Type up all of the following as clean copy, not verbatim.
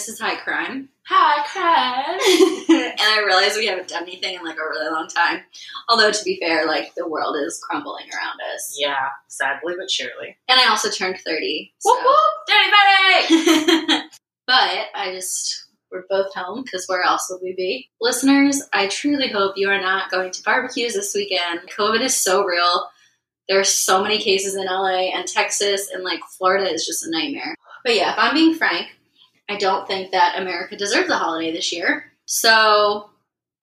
this is High Crime. High Crime! And I realize we haven't done anything in, like, a really long time. Although, to be fair, like, the world is crumbling around us. Yeah, sadly but surely. And I also turned 30. So. Whoop whoop! Dirty Betty! But I just... We're both home, because where else would we be? Listeners, I truly hope you are not going to barbecues this weekend. COVID is so real. There are so many cases in LA and Texas, and, like, Florida is just a nightmare. But yeah, if I'm being frank, I don't think that America deserves a holiday this year. So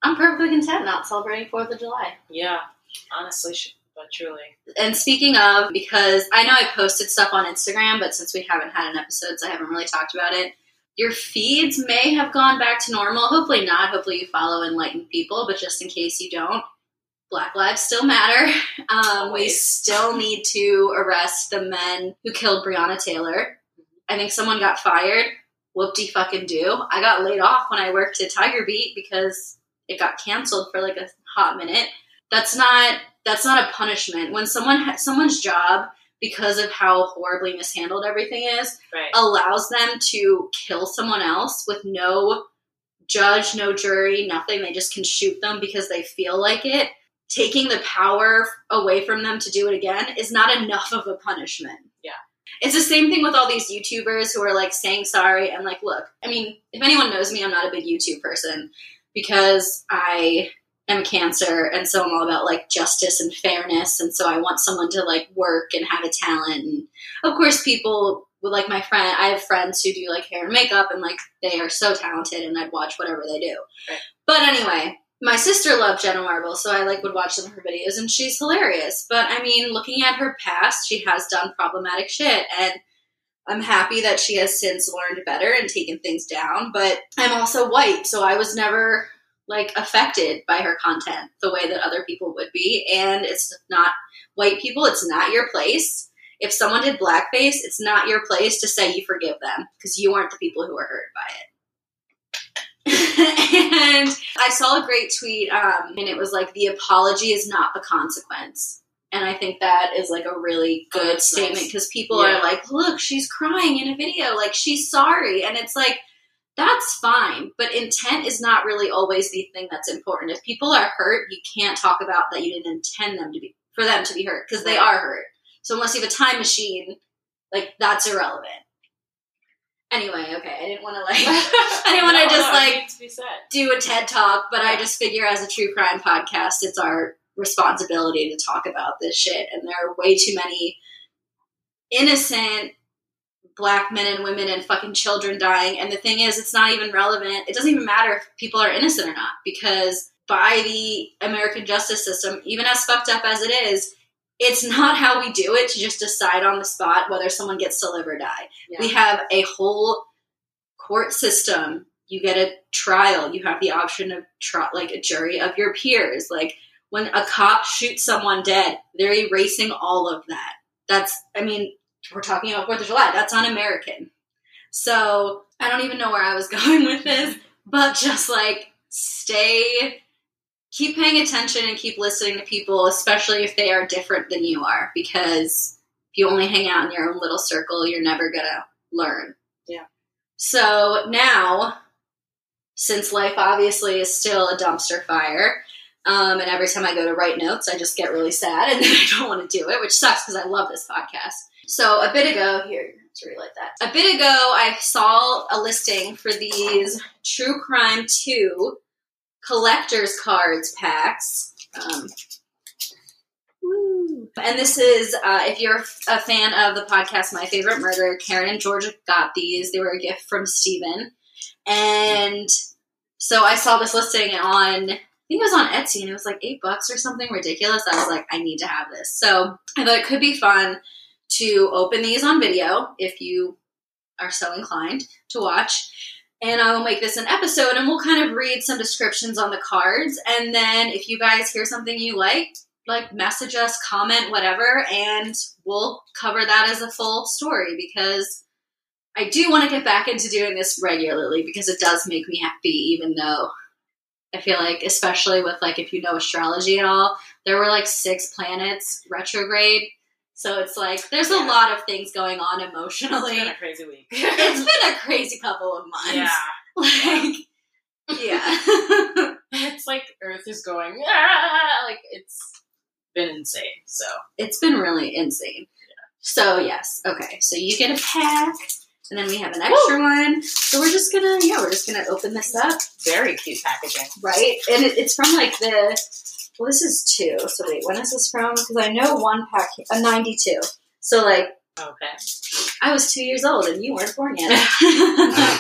I'm perfectly content not celebrating 4th of July. Yeah, honestly, but truly. And speaking of, because I know I posted stuff on Instagram, but since we haven't had an episode, so I haven't really talked about it. Your feeds may have gone back to normal. Hopefully not. Hopefully you follow enlightened people, but just in case you don't, Black lives still matter. We still need to arrest the men who killed Breonna Taylor. I think someone got fired. Whoop-de-fucking-do. I got laid off when I worked at Tiger Beat because it got canceled for like a hot minute. That's not a punishment. When someone's job, because of how horribly mishandled everything is, right, allows them to kill someone else with no judge, no jury, nothing. They just can shoot them because they feel like it. Taking the power away from them to do it again is not enough of a punishment. Yeah. It's the same thing with all these YouTubers who are like saying sorry and like, look, I mean, if anyone knows me, I'm not a big YouTube person because I... I'm Cancer, and so I'm all about, like, justice and fairness, and so I want someone to, like, work and have a talent, and of course people, like my friend, I have friends who do, like, hair and makeup, and, like, they are so talented, and I'd watch whatever they do. Right. But anyway, my sister loved Jenna Marbles, so I, like, would watch some of her videos, and she's hilarious, but, I mean, looking at her past, she has done problematic shit, and I'm happy that she has since learned better and taken things down, but I'm also white, so I was never... like, affected by her content the way that other people would be. And it's not white people. It's not your place. If someone did blackface, it's not your place to say you forgive them because you aren't the people who were hurt by it. And I saw a great tweet, and it was like, the apology is not the consequence. And I think that is, like, a really good statement because people are like, look, she's crying in a video. Like, she's sorry. And it's like, that's fine, but intent is not really always the thing that's important. If people are hurt, you can't talk about that you didn't intend them to be, for them to be hurt, because they are hurt. So unless you have a time machine, like, that's irrelevant. Anyway, okay, I didn't want to, like, do a TED Talk, but I just figure as a true crime podcast, it's our responsibility to talk about this shit, and there are way too many innocent Black men and women and fucking children dying. And the thing is, it's not even relevant. It doesn't even matter if people are innocent or not, because by the American justice system, even as fucked up as it is, it's not how we do it to just decide on the spot whether someone gets to live or die. Yeah. We have a whole court system. You get a trial. You have the option of a jury of your peers. Like, when a cop shoots someone dead, they're erasing all of that. We're talking about 4th of July. That's un-American. So I don't even know where I was going with this, but just, like, keep paying attention and keep listening to people, especially if they are different than you are, because if you only hang out in your own little circle, you're never going to learn. Yeah. So now, since life obviously is still a dumpster fire, and every time I go to write notes, I just get really sad and then I don't want to do it, which sucks because I love this podcast. So a bit ago, here, you're going to have to relight that. A bit ago, I saw a listing for these True Crime 2 collector's cards packs. And this is, if you're a fan of the podcast My Favorite Murder, Karen and Georgia got these. They were a gift from Steven. And so I saw this listing I think it was on Etsy, and it was like $8 or something ridiculous. I was like, I need to have this. So I thought it could be fun to open these on video if you are so inclined to watch. And I will make this an episode, and we'll kind of read some descriptions on the cards. And then if you guys hear something you like message us, comment, whatever, and we'll cover that as a full story, because I do want to get back into doing this regularly because it does make me happy, even though I feel like, especially with, like, if you know astrology at all, there were, like, 6 planets retrograde So it's like, there's a lot of things going on emotionally. It's been a crazy week. It's been a crazy couple of months. Yeah. Like, yeah. It's like Earth is going, ah! Like, it's been insane, so. It's been really insane. Yeah. So, yes. Okay. So you get a pack, and then we have an extra one. So we're just gonna, we're just gonna open this up. Very cute packaging. Right? And it's from, like, the... Well, this is 2. So wait, when is this from? Because I know one pack, a 92. So like, okay, I was 2 years old and you weren't born yet. Okay.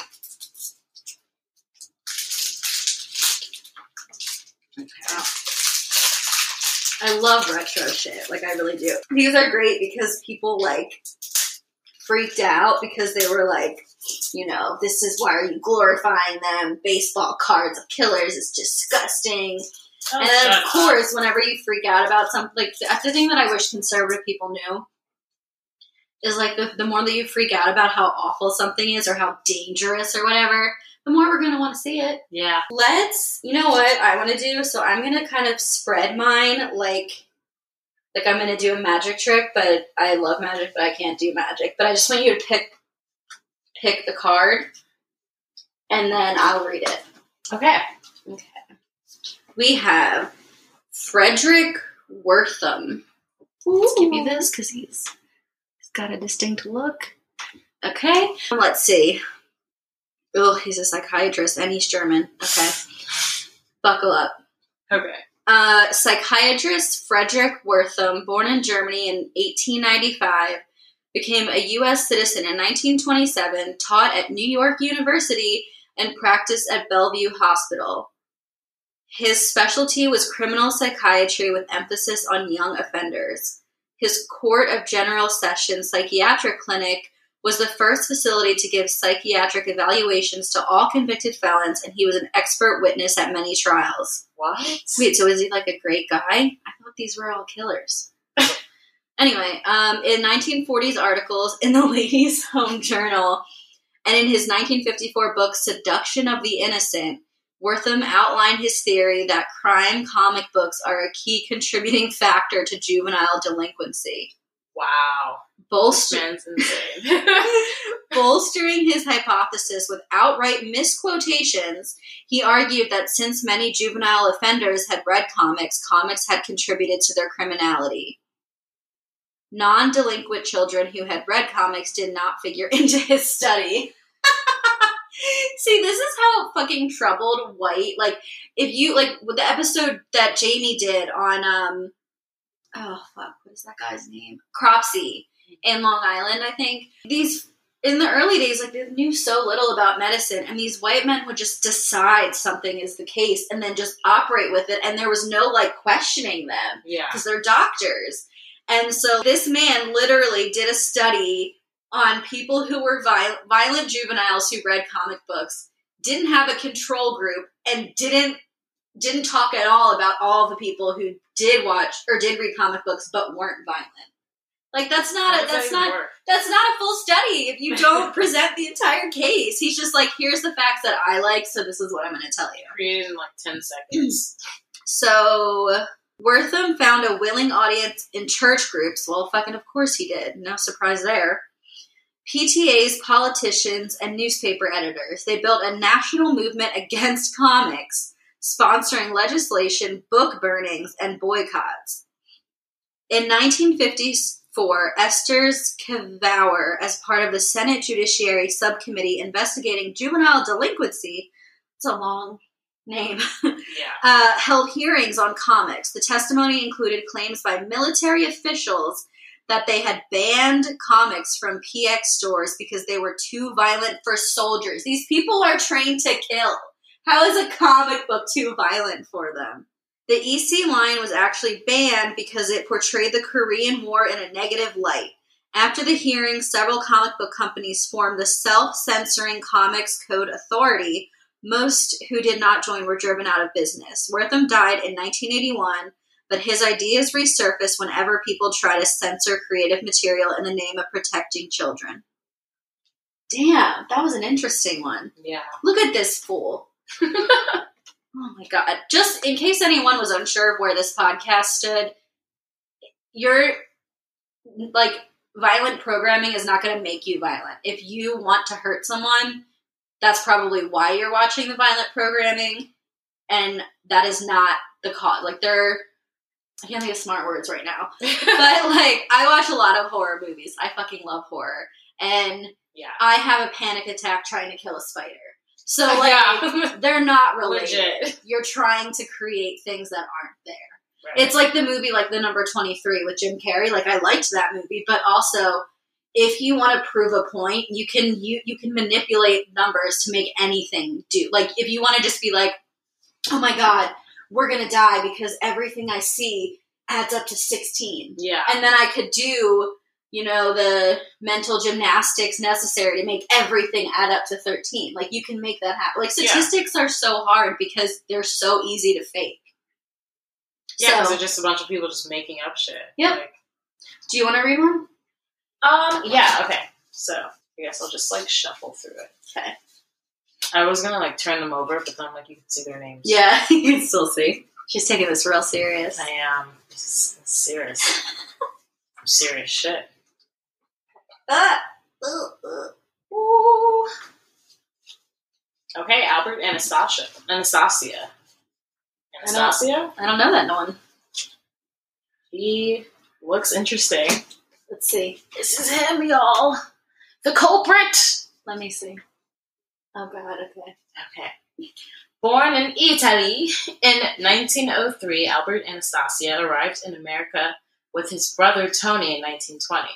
I love retro shit. Like I really do. These are great because people like freaked out because they were like, you know, this is why are you glorifying them? Baseball cards of killers is disgusting. Oh, and then, of course, whenever you freak out about something, like, the thing that I wish conservative people knew is, like, the more that you freak out about how awful something is or how dangerous or whatever, the more we're going to want to see it. Yeah. Let's, you know what I want to do? So I'm going to kind of spread mine, like I'm going to do a magic trick, but I love magic, but I can't do magic. But I just want you to pick the card, and then I'll read it. Okay. Okay. We have Fredric Wertham. Ooh. Let's give you this because he's got a distinct look. Okay. Let's see. Oh, he's a psychiatrist and he's German. Okay. Buckle up. Okay. Psychiatrist Fredric Wertham, born in Germany in 1895, became a U.S. citizen in 1927, taught at New York University, and practiced at Bellevue Hospital. His specialty was criminal psychiatry with emphasis on young offenders. His Court of General Session Psychiatric Clinic was the first facility to give psychiatric evaluations to all convicted felons, and he was an expert witness at many trials. What? Wait, so is he like a great guy? I thought these were all killers. Anyway, in 1940s articles in the Ladies' Home Journal and in his 1954 book, Seduction of the Innocent, Wertham outlined his theory that crime comic books are a key contributing factor to juvenile delinquency. Wow. This man's insane. Bolstering his hypothesis with outright misquotations, he argued that since many juvenile offenders had read comics, comics had contributed to their criminality. Non-delinquent children who had read comics did not figure into his study. See, this is how fucking troubled white, like, if you, like, with the episode that Jamie did on, what is that guy's name? Cropsey in Long Island, I think. These, in the early days, like, they knew so little about medicine, and these white men would just decide something is the case and then just operate with it, and there was no, like, questioning them. Yeah. Because they're doctors. And so this man literally did a study on people who were violent juveniles who read comic books, didn't have a control group, and didn't talk at all about all the people who did watch or did read comic books but weren't violent. Like that's not a full study if you don't present the entire case. He's just like, here's the facts that I like, so this is what I'm going to tell you. Created in like 10 seconds. So Wertham found a willing audience in church groups. Well, fucking, of course he did. No surprise there. PTAs, politicians, and newspaper editors. They built a national movement against comics, sponsoring legislation, book burnings, and boycotts. In 1954, Estes Kefauver, as part of the Senate Judiciary Subcommittee investigating juvenile delinquency, it's a long name, held hearings on comics. The testimony included claims by military officials that they had banned comics from PX stores because they were too violent for soldiers. These people are trained to kill. How is a comic book too violent for them? The EC line was actually banned because it portrayed the Korean War in a negative light. After the hearing, several comic book companies formed the Self-Censoring Comics Code Authority. Most who did not join were driven out of business. Wertham died in 1981. But his ideas resurface whenever people try to censor creative material in the name of protecting children. Damn, that was an interesting one. Yeah. Look at this fool. Oh, my God. Just in case anyone was unsure of where this podcast stood, your like, violent programming is not going to make you violent. If you want to hurt someone, that's probably why you're watching the violent programming, and that is not the cause. Like, they're... I can't think of smart words right now. But, like, I watch a lot of horror movies. I fucking love horror. And yeah. I have a panic attack trying to kill a spider. So, like, they're not related. Legit. You're trying to create things that aren't there. Right. It's like the movie, like, The Number 23 with Jim Carrey. Like, I liked that movie. But also, if you want to prove a point, you can manipulate numbers to make anything do. Like, if you want to just be like, oh, my God, we're going to die because everything I see adds up to 16. Yeah. And then I could do, you know, the mental gymnastics necessary to make everything add up to 13. Like, you can make that happen. Like, statistics are so hard because they're so easy to fake. Yeah, because they're just a bunch of people just making up shit. Yep. Like, do you want to read one? Yeah, okay. So, I guess I'll just, like, shuffle through it. Okay. I was going to, like, turn them over, but then, like, you can see their names. Yeah, you can still see. She's taking this real serious. I am. It's serious. Serious shit. Okay, Albert Anastasia. Anastasia? I don't know that one. He looks interesting. Let's see. This is him, y'all. The culprit. Let me see. Oh, God, okay. Born in Italy in 1903, Albert Anastasia arrived in America with his brother Tony in 1920.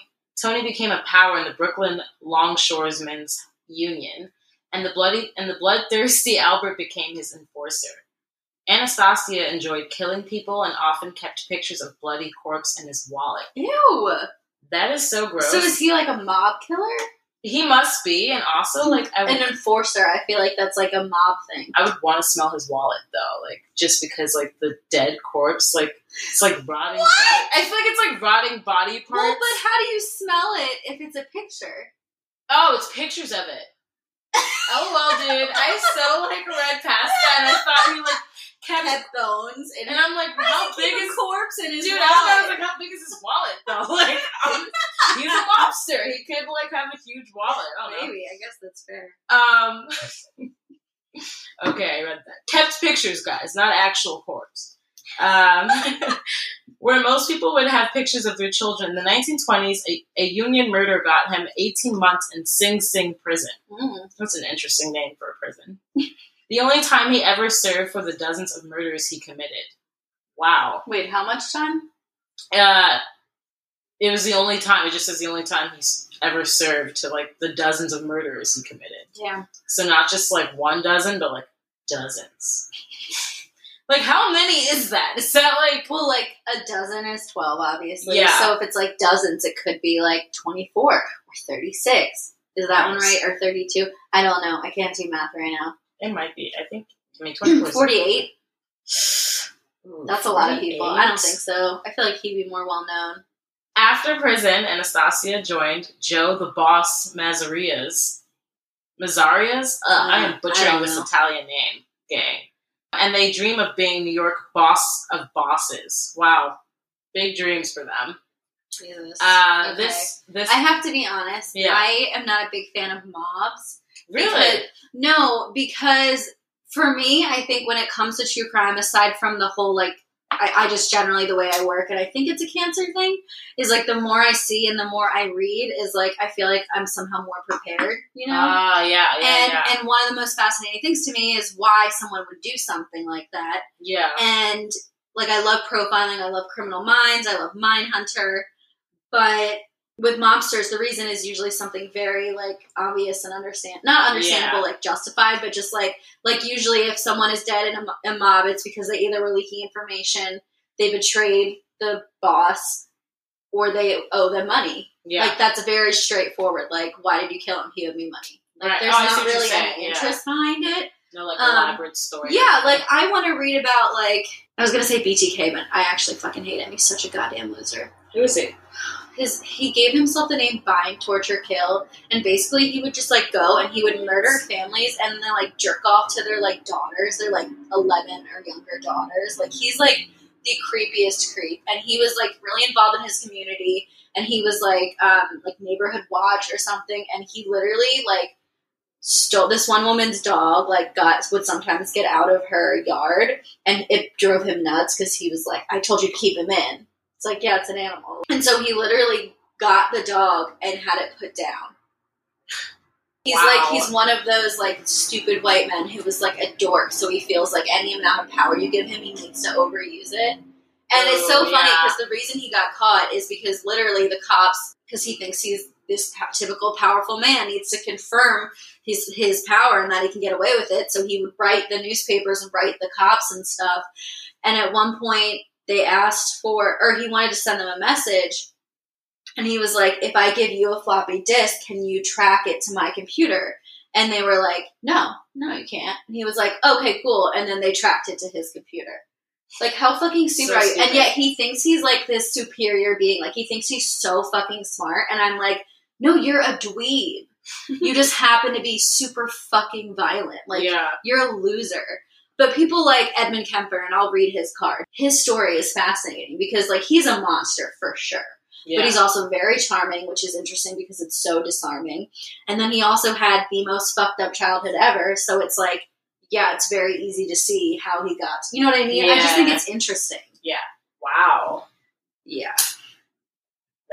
Tony became a power in the Brooklyn Longshoremen's Union, and the bloodthirsty Albert became his enforcer. Anastasia enjoyed killing people and often kept pictures of bloody corpses in his wallet. Ew! That is so gross. So is he like a mob killer? He must be, and also, like... an enforcer, I feel like that's, like, a mob thing. I would want to smell his wallet, though, like, just because, like, the dead corpse, like, it's, like, rotting... What? I feel like it's, like, rotting body parts. Well, but how do you smell it if it's a picture? Oh, it's pictures of it. Oh, well, dude, I so, like, read past that, and I thought he, like, kept bones, and I'm like, how big is... corpse in his... Dude, wallet. I was like, how big is his wallet, though? Like, he's a lobster. He could, like, have a huge wallet. I don't know. Maybe. I guess that's fair. Okay, I read that. Kept pictures, guys, not actual corpse. Where most people would have pictures of their children, in the 1920s, a union murder got him 18 months in Sing Sing prison. Mm. That's an interesting name for a prison. The only time he ever served for the dozens of murders he committed. Wow. Wait, how much time? It was the only time. It just says the only time he's ever served to, like, the dozens of murders he committed. Yeah. So not just, like, one dozen, but, like, dozens. Like, how many is that? Is that, like... Well, like, a dozen is 12, obviously. Yeah. So if it's, like, dozens, it could be, like, 24 or 36. Is that one right? Or 32? I don't know. I can't do math right now. It might be. I think, 48? Ooh, that's a lot of people. I don't think so. I feel like he'd be more well-known. After prison, Anastasia joined Joe the Boss Mazzarias. Mazzarias? I am butchering this Italian name, gang. And they dream of being New York boss of bosses. Wow. Big dreams for them. Jesus. Okay. I have to be honest. Yeah. I am not a big fan of mobs. Really? Because for me, I think when it comes to true crime, aside from the whole, like, I just generally the way I work, and I think it's a cancer thing, is, like, the more I see and the more I read is, like, I feel like I'm somehow more prepared, you know? And one of the most fascinating things to me is why someone would do something like that. Yeah. And, like, I love profiling, I love Criminal Minds, I love Mindhunter, but... With mobsters, the reason is usually something very, like, obvious and not understandable, like, justified, but just, like, usually if someone is dead in a mob, it's because they either were leaking information, they betrayed the boss, or they owe them money. Yeah. Like, that's very straightforward. Like, why did you kill him? He owed me money. Like, right. There's not really any interest behind it. No, like, elaborate story. Yeah, like, I want to read about, like, I was going to say BTK, but I actually fucking hate him. He's such a goddamn loser. Who is he? He gave himself the name Bind, Torture, Kill, and basically he would just, like, go and he would murder families and then, like, jerk off to their, like, daughters, their, like, 11 or younger daughters. Like, he's, like, the creepiest creep, and he was, like, really involved in his community, and he was like Neighborhood Watch or something, and he literally like stole this one woman's dog, like would sometimes get out of her yard, and it drove him nuts because he was like, I told you to keep him in. It's like, yeah, it's an animal. And so he literally got the dog and had it put down. He's he's one of those like stupid white men who was like a dork, so he feels like any amount of power you give him, he needs to overuse it. And it's so funny because the reason he got caught is because literally the cops, because he thinks he's this typical powerful man, needs to confirm his power and that he can get away with it. So he would write the newspapers and write the cops and stuff. And at one point they asked or he wanted to send them a message. And he was like, if I give you a floppy disk, can you track it to my computer? And they were like, no, you can't. And he was like, okay, cool. And then they tracked it to his computer. Like, how fucking stupid are you? And yet he thinks he's like this superior being. Like, he thinks he's so fucking smart. And I'm like, no, you're a dweeb. You just happen to be super fucking violent. Like, you're a loser. But people like Edmund Kemper, and I'll read his card. His story is fascinating because, like, he's a monster for sure. Yeah. But he's also very charming, which is interesting because it's so disarming. And then he also had the most fucked up childhood ever. So it's like, yeah, it's very easy to see how he got. You know what I mean? Yeah. I just think it's interesting. Yeah. Wow. Yeah.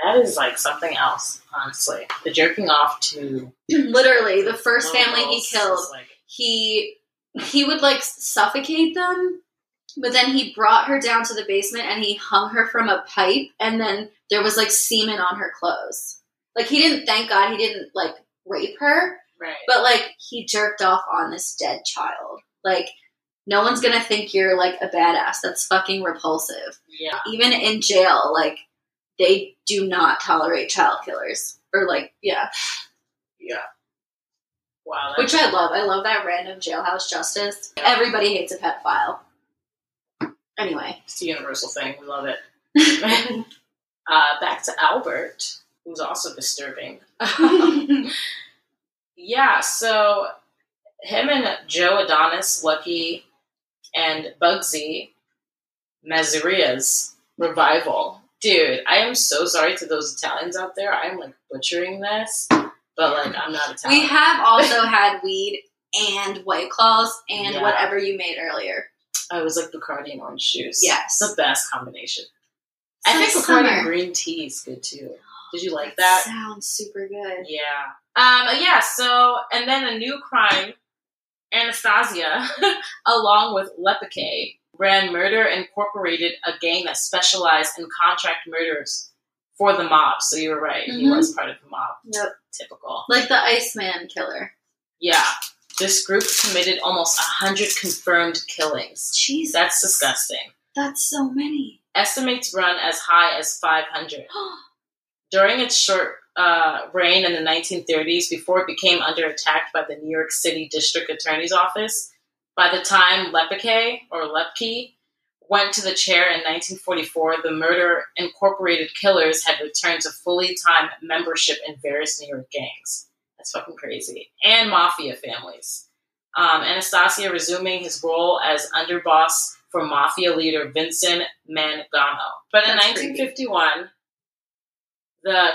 That is like something else, honestly. The jerking off to... Literally, the first family he killed, he would like suffocate them. But then he brought her down to the basement and he hung her from a pipe, and then there was like semen on her clothes. Like, he didn't, thank God, he didn't like rape her. Right. But like, he jerked off on this dead child. Like, no one's gonna think you're like a badass. That's fucking repulsive. Yeah. Even in jail, like, they do not tolerate child killers. Or like, yeah. Yeah. Wow. Which I love. I love that random jailhouse justice. Everybody hates a pedophile. Anyway. It's a universal thing. We love it. Back to Albert, who's also disturbing. Yeah, so him and Joe Adonis, Lucky, and Bugsy Mazzarias revival. Dude, I am so sorry to those Italians out there. I'm, like, butchering this, but, like, I'm not Italian. We have also had weed and White Claws and whatever you made earlier. I was, like, Bacardi and orange juice. Yes. The best combination. It's I think Bacardi and green tea is good, too. Did you like that? Sounds super good. Yeah. So, and then a new crime, Anastasia, along with Lepke, ran Murder Incorporated, a gang that specialized in contract murders for the mob. So you were right. Mm-hmm. He was part of the mob. Yep. Typical. Like the Iceman killer. Yeah. This group committed almost 100 confirmed killings. Jesus. That's disgusting. That's so many. Estimates run as high as 500. During its short reign in the 1930s, before it became under attack by the New York City District Attorney's Office, by the time Lepke went to the chair in 1944, the Murder Incorporated killers had returned to fully-time membership in various New York gangs. That's fucking crazy. And mafia families. Anastasia resuming his role as underboss for mafia leader Vincent Mangano. But in 1951... Creepy. The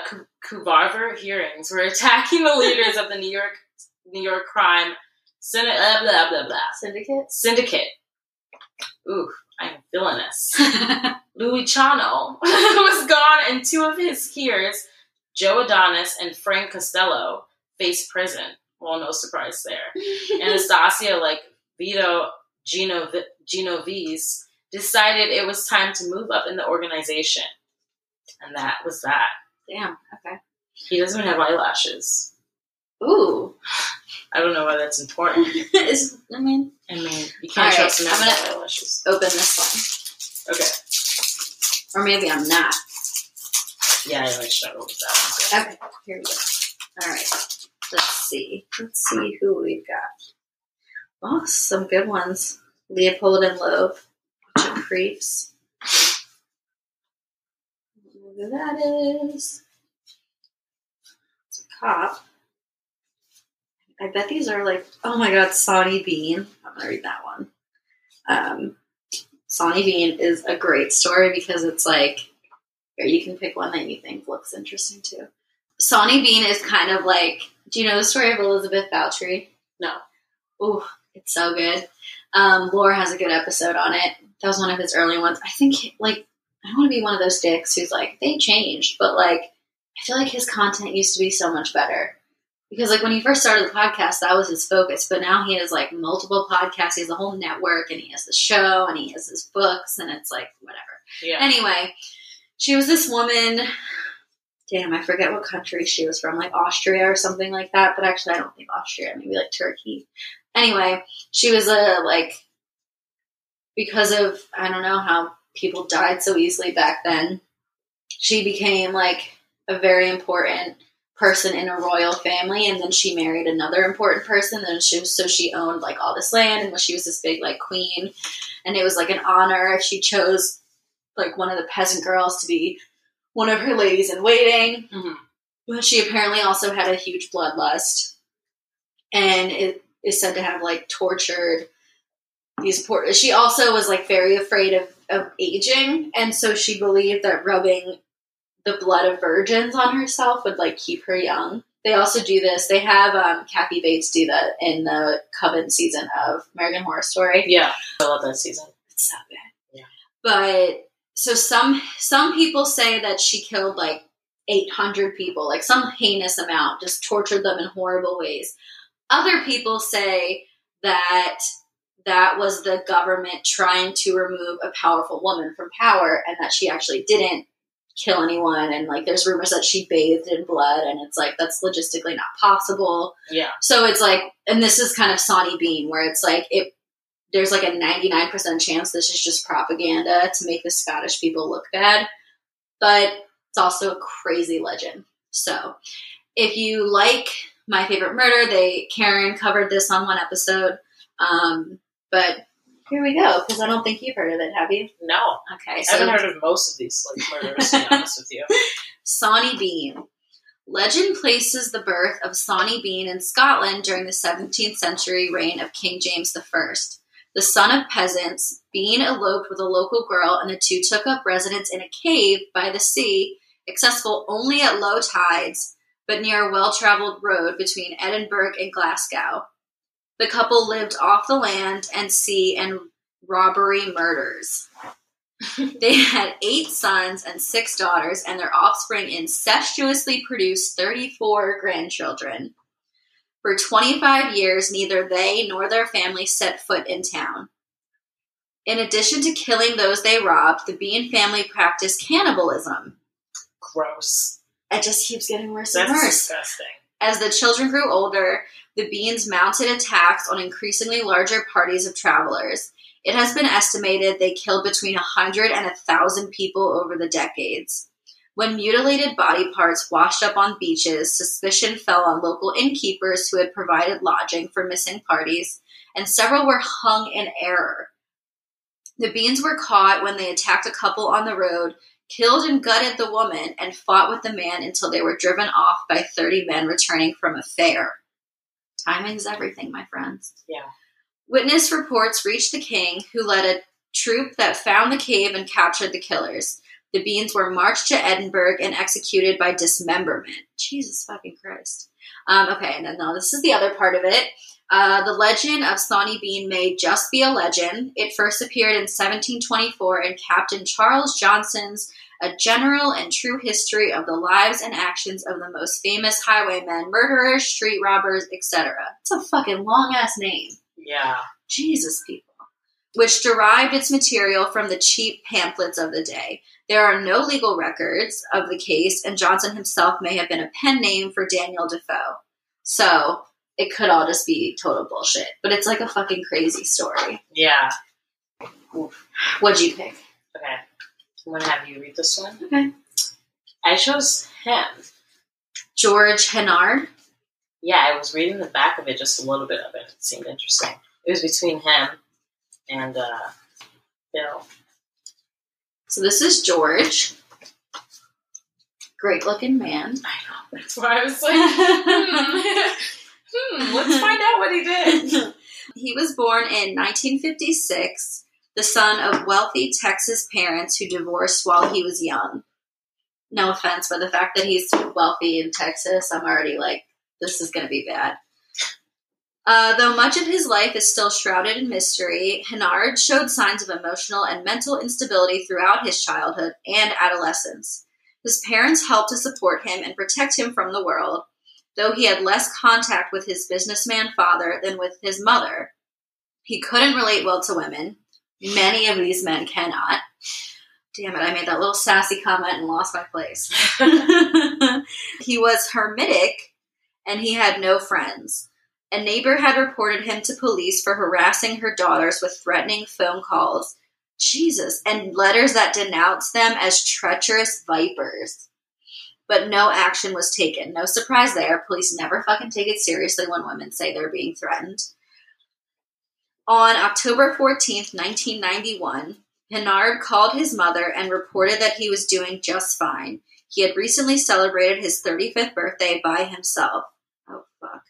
Kefauver hearings were attacking the leaders of the New York crime syndicate. Ooh, I'm feeling this. Luciano was gone, and two of his peers, Joe Adonis and Frank Costello, faced prison. Well, no surprise there. Anastasia, like Vito Genovese, decided it was time to move up in the organization, and that was that. Damn, okay. He doesn't even have eyelashes. Ooh. I don't know why that's important. I mean, you can't trust him with eyelashes. Open this one. Okay. Or maybe I'm not. Yeah, I really struggled with that one. Okay, here we go. All right. Let's see who we've got. Oh, some good ones. Leopold and Loeb. Bunch of creeps. Who that is. It's a cop. I bet these are like, oh my God, Sawney Bean. I'm going to read that one. Sawney Bean is a great story because it's like, Or you can pick one that you think looks interesting too. Sawney Bean is kind of like, do you know the story of Elizabeth Bathory? No. Ooh, it's so good. Laura has a good episode on it. That was one of his early ones. I think, like, I don't want to be one of those dicks who's like, they changed, but like, I feel like his content used to be so much better. Because like when he first started the podcast, that was his focus. But now he has like multiple podcasts. He has a whole network and he has the show and he has his books and it's like whatever. Yeah. Anyway, she was this woman. Damn, I forget what country she was from, like Austria or something like that. But actually, I don't think Austria. Maybe like Turkey. Anyway, she was a like, because of, I don't know how people died so easily back then. She became like a very important person in a royal family, and then she married another important person, and she owned like all this land, and she was this big like queen, and it was like an honor if she chose like one of the peasant girls to be one of her ladies in waiting. Mm-hmm. But she apparently also had a huge bloodlust, and it is said to have like tortured these poor. She also was like very afraid of aging, and so she believed that rubbing the blood of virgins on herself would like keep her young. They also do this. They have Kathy Bates do that in the Coven season of American Horror Story. Yeah, I love that season. It's so good. Yeah, but so some people say that she killed like 800 people, like some heinous amount, just tortured them in horrible ways. Other people say that that was the government trying to remove a powerful woman from power, and that she actually didn't kill anyone, and like there's rumors that she bathed in blood, and it's like that's logistically not possible. Yeah. So it's like, and this is kind of Sawney Bean, where it's like there's like a 99% chance this is just propaganda to make the Scottish people look bad, but it's also a crazy legend. So if you like My Favorite Murder, Karen covered this on one episode, but here we go, because I don't think you've heard of it, have you? No. Okay. So I haven't heard of most of these murders, to be honest with you. Sawney Bean. Legend places the birth of Sawney Bean in Scotland during the 17th century reign of King James I. The son of peasants, Bean eloped with a local girl, and the two took up residence in a cave by the sea, accessible only at low tides, but near a well-traveled road between Edinburgh and Glasgow. The couple lived off the land and sea and robbery murders. They had 8 sons and 6 daughters, and their offspring incestuously produced 34 grandchildren. For 25 years, neither they nor their family set foot in town. In addition to killing those they robbed, the Bean family practiced cannibalism. Gross. It just keeps getting worse and worse. That's disgusting. As the children grew older, the Beans mounted attacks on increasingly larger parties of travelers. It has been estimated they killed between 100 and 1,000 people over the decades. When mutilated body parts washed up on beaches, suspicion fell on local innkeepers who had provided lodging for missing parties, and several were hung in error. The Beans were caught when they attacked a couple on the road, killed and gutted the woman, and fought with the man until they were driven off by 30 men returning from a fair. Timing is everything, my friends. Yeah. Witness reports reached the king, who led a troop that found the cave and captured the killers. The Beans were marched to Edinburgh and executed by dismemberment. Jesus fucking Christ. Okay, and then this is the other part of it. The legend of Sawney Bean may just be a legend. It first appeared in 1724 in Captain Charles Johnson's A General and True History of the Lives and Actions of the Most Famous Highwaymen, Murderers, Street Robbers, etc. It's a fucking long-ass name. Yeah. Jesus, people. Which derived its material from the cheap pamphlets of the day. There are no legal records of the case, and Johnson himself may have been a pen name for Daniel Defoe. So it could all just be total bullshit. But it's like a fucking crazy story. Yeah. Oof. What'd you pick? Okay. I'm going to have you read this one. Okay. I chose him. George Hennard? Yeah, I was reading the back of it, just a little bit of it. It seemed interesting. It was between him and Bill. So this is George. Great-looking man. I know. That's why I was like, let's find out what he did. He was born in 1956, the son of wealthy Texas parents who divorced while he was young. no offense, but the fact that he's wealthy in Texas, I'm already like, this is going to be bad. Though much of his life is still shrouded in mystery, Hennard showed signs of emotional and mental instability throughout his childhood and adolescence. His parents helped to support him and protect him from the world, though he had less contact with his businessman father than with his mother. He couldn't relate well to women. Many of these men cannot. Damn it, I made that little sassy comment and lost my place. He was hermetic, and he had no friends. A neighbor had reported him to police for harassing her daughters with threatening phone calls. Jesus. And letters that denounced them as treacherous vipers. But no action was taken. No surprise there. Police never fucking take it seriously when women say they're being threatened. On October 14th, 1991, Hennard called his mother and reported that he was doing just fine. He had recently celebrated his 35th birthday by himself. Oh, fuck.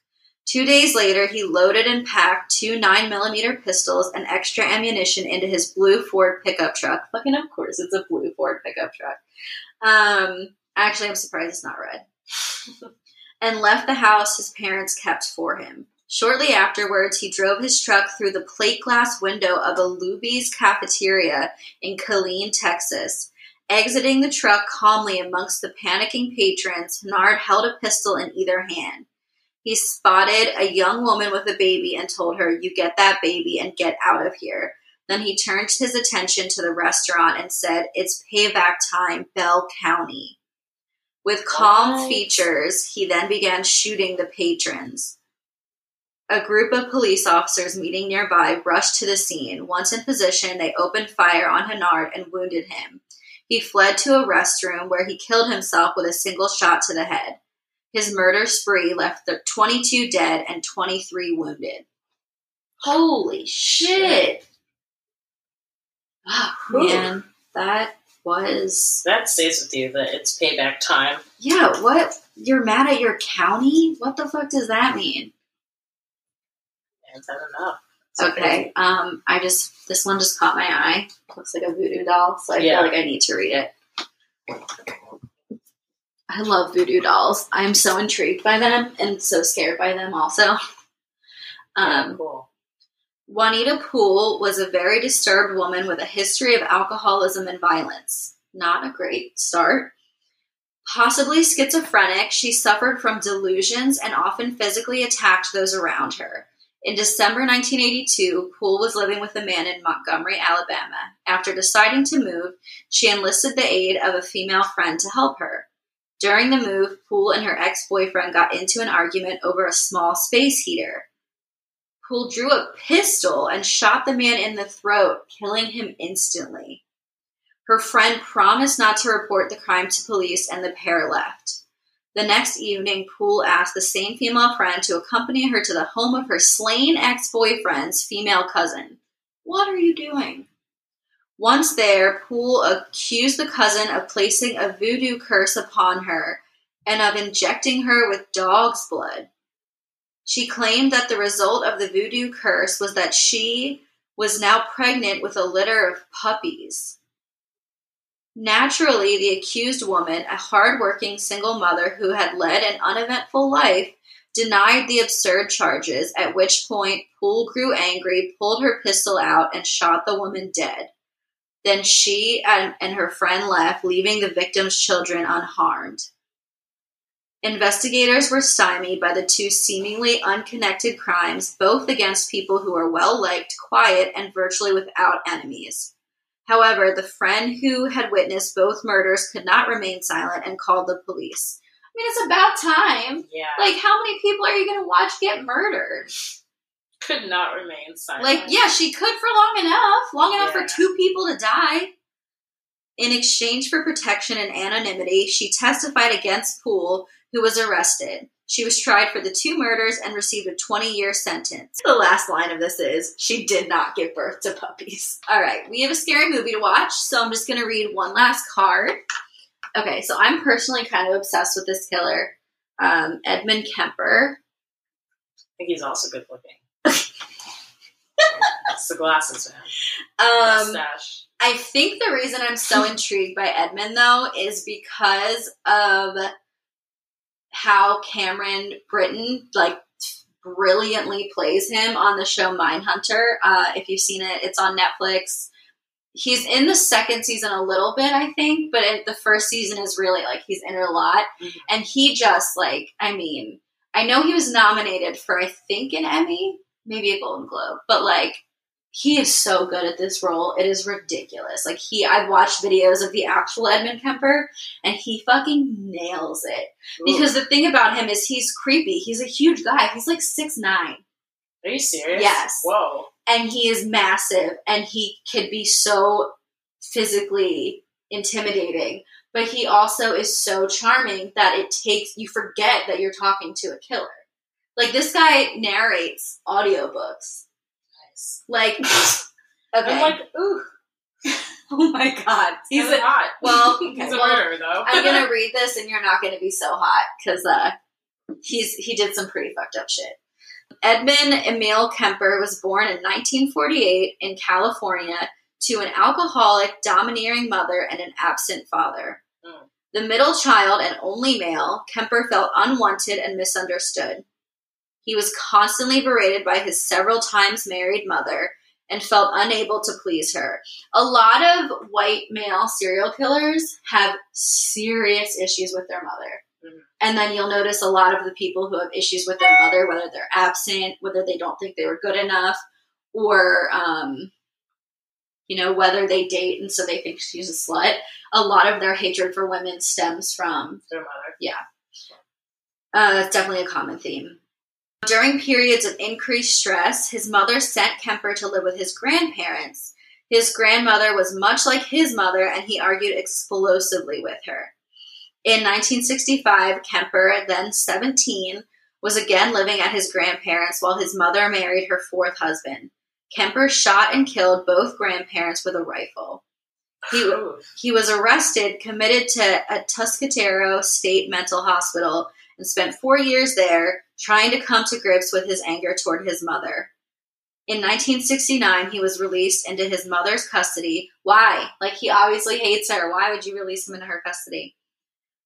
2 days later, he loaded and packed two 9mm pistols and extra ammunition into his blue Ford pickup truck. Fucking of course, it's a blue Ford pickup truck. Actually, I'm surprised it's not red. And left the house his parents kept for him. Shortly afterwards, he drove his truck through the plate glass window of a Luby's cafeteria in Killeen, Texas. Exiting the truck calmly amongst the panicking patrons, Hennard held a pistol in either hand. He spotted a young woman with a baby and told her, "You get that baby and get out of here." Then he turned his attention to the restaurant and said, "It's payback time, Bell County." With calm features, he then began shooting the patrons. A group of police officers meeting nearby rushed to the scene. Once in position, they opened fire on Hennard and wounded him. He fled to a restroom where he killed himself with a single shot to the head. His murder spree left 22 dead and 23 wounded. Holy shit. Oh, man, that was... That stays with you, that it's payback time. Yeah, what? You're mad at your county? What the fuck does that mean? I don't know. It's okay. This one just caught my eye. Looks like a voodoo doll, so I feel like I need to read it. I love voodoo dolls. I'm so intrigued by them and so scared by them also. Cool. Juanita Poole was a very disturbed woman with a history of alcoholism and violence. Not a great start. Possibly schizophrenic, she suffered from delusions and often physically attacked those around her. In December 1982, Poole was living with a man in Montgomery, Alabama. After deciding to move, she enlisted the aid of a female friend to help her. During the move, Poole and her ex-boyfriend got into an argument over a small space heater. Poole drew a pistol and shot the man in the throat, killing him instantly. Her friend promised not to report the crime to police, and the pair left. The next evening, Poole asked the same female friend to accompany her to the home of her slain ex-boyfriend's female cousin. What are you doing? Once there, Poole accused the cousin of placing a voodoo curse upon her and of injecting her with dog's blood. She claimed that the result of the voodoo curse was that she was now pregnant with a litter of puppies. Naturally, the accused woman, a hard-working single mother who had led an uneventful life, denied the absurd charges, at which point Poole grew angry, pulled her pistol out, and shot the woman dead. Then she and her friend left, leaving the victim's children unharmed. Investigators were stymied by the two seemingly unconnected crimes, both against people who are well-liked, quiet, and virtually without enemies. However, the friend who had witnessed both murders could not remain silent and called the police. I mean, it's about time. Yeah. Like, how many people are you going to watch get murdered? Could not remain silent. Like, yeah, she could for long enough for two people to die. In exchange for protection and anonymity, she testified against Poole, who was arrested. She was tried for the two murders and received a 20-year sentence. The last line of this is, she did not give birth to puppies. All right, we have a scary movie to watch, so I'm just going to read one last card. Okay, so I'm personally kind of obsessed with this killer, Edmund Kemper. I think he's also good looking. It's the glasses, man. Mustache. I think the reason I'm so intrigued by Edmund, though, is because of how Cameron Britton, like, brilliantly plays him on the show Mindhunter. If you've seen it, it's on Netflix. He's in the second season a little bit, I think, but the first season is really, like, he's in it a lot. Mm-hmm. And he just, like, I mean, I know he was nominated for, I think, an Emmy, maybe a Golden Globe, but, like, he is so good at this role. It is ridiculous. Like, I've watched videos of the actual Edmund Kemper, and he fucking nails it. Ooh. Because the thing about him is he's creepy. He's a huge guy. He's like 6'9". Are you serious? Yes. Whoa. And he is massive, and he could be so physically intimidating. But he also is so charming that you forget that you're talking to a killer. Like, this guy narrates audiobooks. Like, okay. I'm like, ooh. Oh my god. He's hot. Well, he's a murderer, though. I'm going to read this and you're not going to be so hot because he did some pretty fucked up shit. Edmund Emil Kemper was born in 1948 in California to an alcoholic, domineering mother and an absent father. Mm. The middle child and only male, Kemper felt unwanted and misunderstood. He was constantly berated by his several times married mother and felt unable to please her. A lot of white male serial killers have serious issues with their mother. Mm-hmm. And then you'll notice a lot of the people who have issues with their mother, whether they're absent, whether they don't think they were good enough, or, whether they date and so they think she's a slut. A lot of their hatred for women stems from their mother. Yeah. It's definitely a common theme. During periods of increased stress, his mother sent Kemper to live with his grandparents. His grandmother was much like his mother, and he argued explosively with her. In 1965, Kemper, then 17, was again living at his grandparents while his mother married her fourth husband. Kemper shot and killed both grandparents with a rifle. He was arrested, committed to a Tuscatero State Mental Hospital, and spent 4 years there trying to come to grips with his anger toward his mother. In 1969, he was released into his mother's custody. Why? Like, he obviously hates her. Why would you release him into her custody?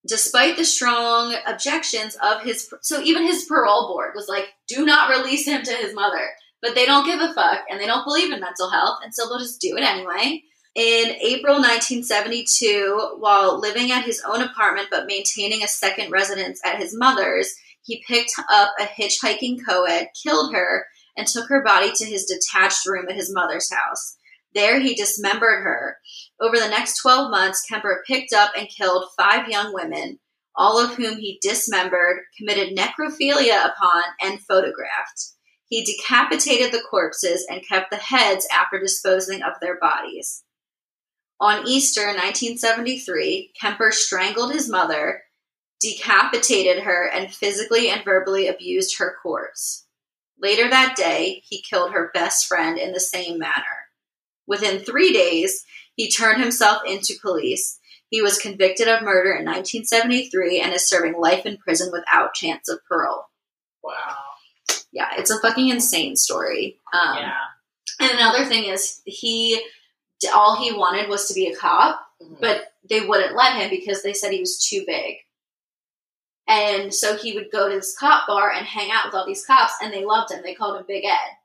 Despite the strong objections of so even his parole board was like, do not release him to his mother. But they don't give a fuck, and they don't believe in mental health, and so they'll just do it anyway. In April 1972, while living at his own apartment but maintaining a second residence at his mother's, he picked up a hitchhiking co-ed, killed her, and took her body to his detached room at his mother's house. There he dismembered her. Over the next 12 months, Kemper picked up and killed 5 young women, all of whom he dismembered, committed necrophilia upon, and photographed. He decapitated the corpses and kept the heads after disposing of their bodies. On Easter 1973, Kemper strangled his mother, decapitated her, and physically and verbally abused her corpse. Later that day, he killed her best friend in the same manner. Within 3 days, he turned himself into police. He was convicted of murder in 1973 and is serving life in prison without chance of parole. Wow. Yeah, it's a fucking insane story. Yeah. And another thing is all he wanted was to be a cop, mm-hmm. but they wouldn't let him because they said he was too big. And so he would go to this cop bar and hang out with all these cops, and they loved him. They called him Big Ed.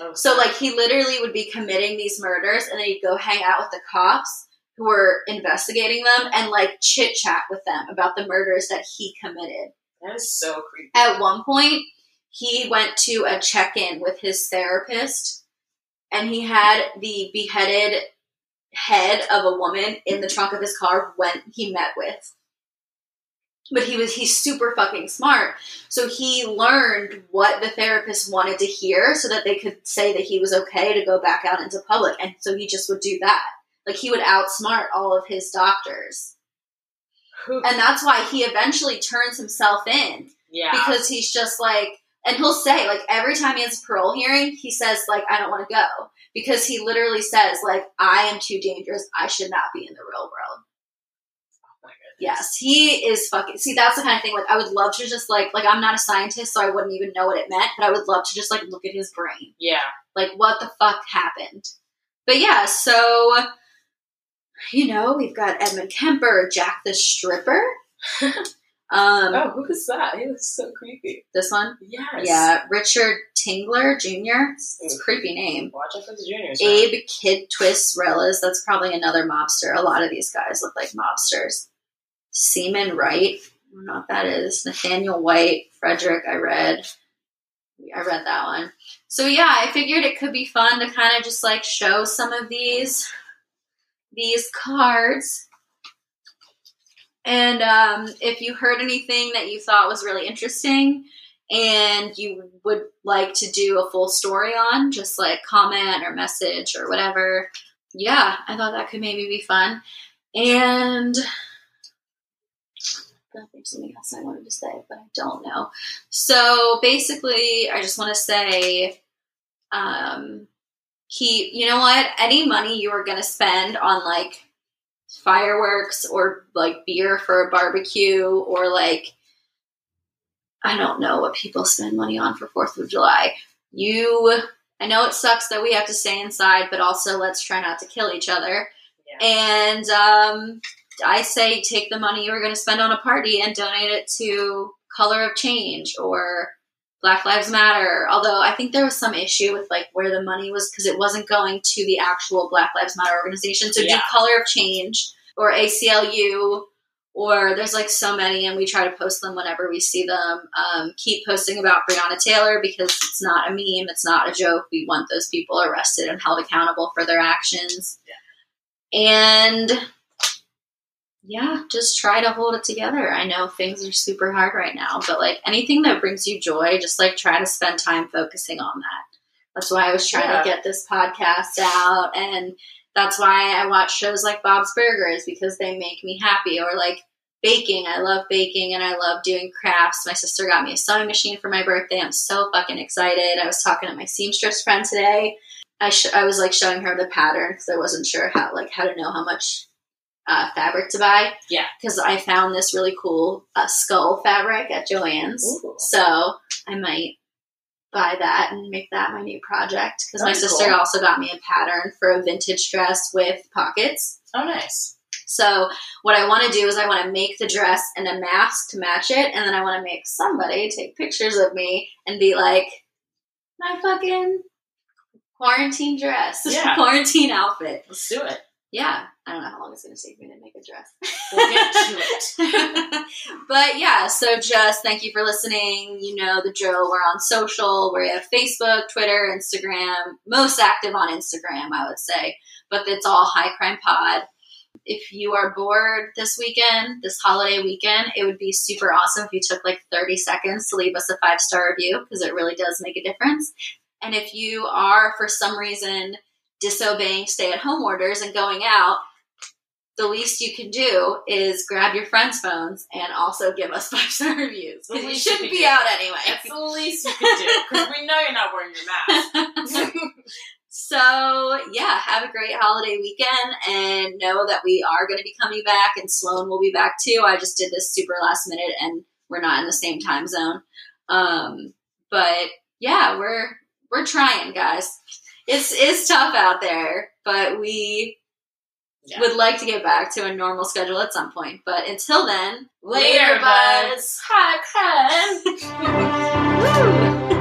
Okay. So, like, he literally would be committing these murders, and then he'd go hang out with the cops who were investigating them and, like, chit-chat with them about the murders that he committed. That is so creepy. At one point, he went to a check-in with his therapist, and he had the beheaded head of a woman in the trunk of his car when he met with. But he's super fucking smart. So he learned what the therapist wanted to hear so that they could say that he was okay to go back out into public. And so he just would do that. Like, he would outsmart all of his doctors. And that's why he eventually turns himself in. Yeah. Because he's just like, and he'll say, like, every time he has a parole hearing, he says, like, I don't want to go. Because he literally says, like, I am too dangerous. I should not be in the real world. Yes, he is fucking... See, that's the kind of thing, like, I would love to just, like... Like, I'm not a scientist, so I wouldn't even know what it meant, but I would love to just, like, look at his brain. Yeah. Like, what the fuck happened? But, yeah, so you know, we've got Edmund Kemper, Jack the Stripper. Oh, who was that? He looks so creepy. This one? Yes. Yeah, Richard Tingler Jr. It's a creepy name. Watch out for the juniors. Right? Abe Kid Twist Relis. That's probably another mobster. A lot of these guys look like mobsters. Seaman Wright. I don't know if that is. Nathaniel White. Fredric, I read that one. So yeah, I figured it could be fun to kind of just like show some of these cards. And if you heard anything that you thought was really interesting and you would like to do a full story on, just like comment or message or whatever. Yeah, I thought that could maybe be fun. And there's something else I wanted to say, but I don't know. So basically, I just want to say, keep, you know what? Any money you are going to spend on like fireworks or like beer for a barbecue or like, I don't know what people spend money on for 4th of July. I know it sucks that we have to stay inside, but also let's try not to kill each other. Yeah. And, I say take the money you were going to spend on a party and donate it to Color of Change or Black Lives Matter. Although I think there was some issue with like where the money was because it wasn't going to the actual Black Lives Matter organization. So do Color of Change or ACLU or there's like so many and we try to post them whenever we see them. Keep posting about Breonna Taylor because it's not a meme. It's not a joke. We want those people arrested and held accountable for their actions. Yeah. And yeah, just try to hold it together. I know things are super hard right now, but like anything that brings you joy, just like try to spend time focusing on that. That's why I was trying to get this podcast out. And that's why I watch shows like Bob's Burgers because they make me happy or like baking. I love baking and I love doing crafts. My sister got me a sewing machine for my birthday. I'm so fucking excited. I was talking to my seamstress friend today. I was like showing her the pattern because I wasn't sure how to know how much fabric to buy. Yeah. Because I found this really cool skull fabric at Joann's. Ooh. So I might buy that and make that my new project. Because my sister also got me a pattern for a vintage dress with pockets. Oh, nice. So what I want to do is I want to make the dress and a mask to match it. And then I want to make somebody take pictures of me and be like, my fucking quarantine dress. Yeah. Quarantine outfit. Let's do it. Yeah. I don't know how long it's going to take me to make a dress. We'll get to it. But yeah, so just thank you for listening. You know the drill. We're on social. We have Facebook, Twitter, Instagram. Most active on Instagram, I would say. But it's all High Crime Pod. If you are bored this weekend, this holiday weekend, it would be super awesome if you took like 30 seconds to leave us a 5-star review because it really does make a difference. And if you are, for some reason, disobeying stay-at-home orders and going out, the least you can do is grab your friends' phones and also give us 5-star reviews. We shouldn't be out anyway. That's the least you can do because we know you're not wearing your mask. So, yeah, have a great holiday weekend and know that we are going to be coming back and Sloan will be back too. I just did this super last minute and we're not in the same time zone. But, yeah, we're trying, guys. It's tough out there, but we would like to get back to a normal schedule at some point. But until then, later buds. High crime. Woo!